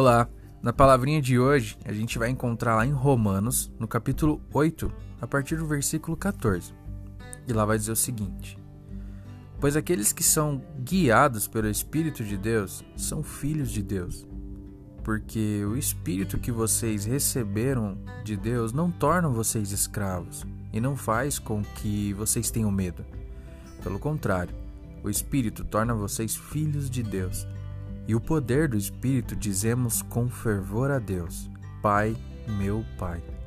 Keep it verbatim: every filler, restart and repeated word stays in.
Olá, na palavrinha de hoje a gente vai encontrar lá em Romanos, no capítulo oito, a partir do versículo catorze. E lá vai dizer o seguinte: pois aqueles que são guiados pelo Espírito de Deus são filhos de Deus, porque o Espírito que vocês receberam de Deus não torna vocês escravos e não faz com que vocês tenham medo. Pelo contrário, o Espírito torna vocês filhos de Deus. E o poder do Espírito dizemos com fervor a Deus: Pai, meu Pai.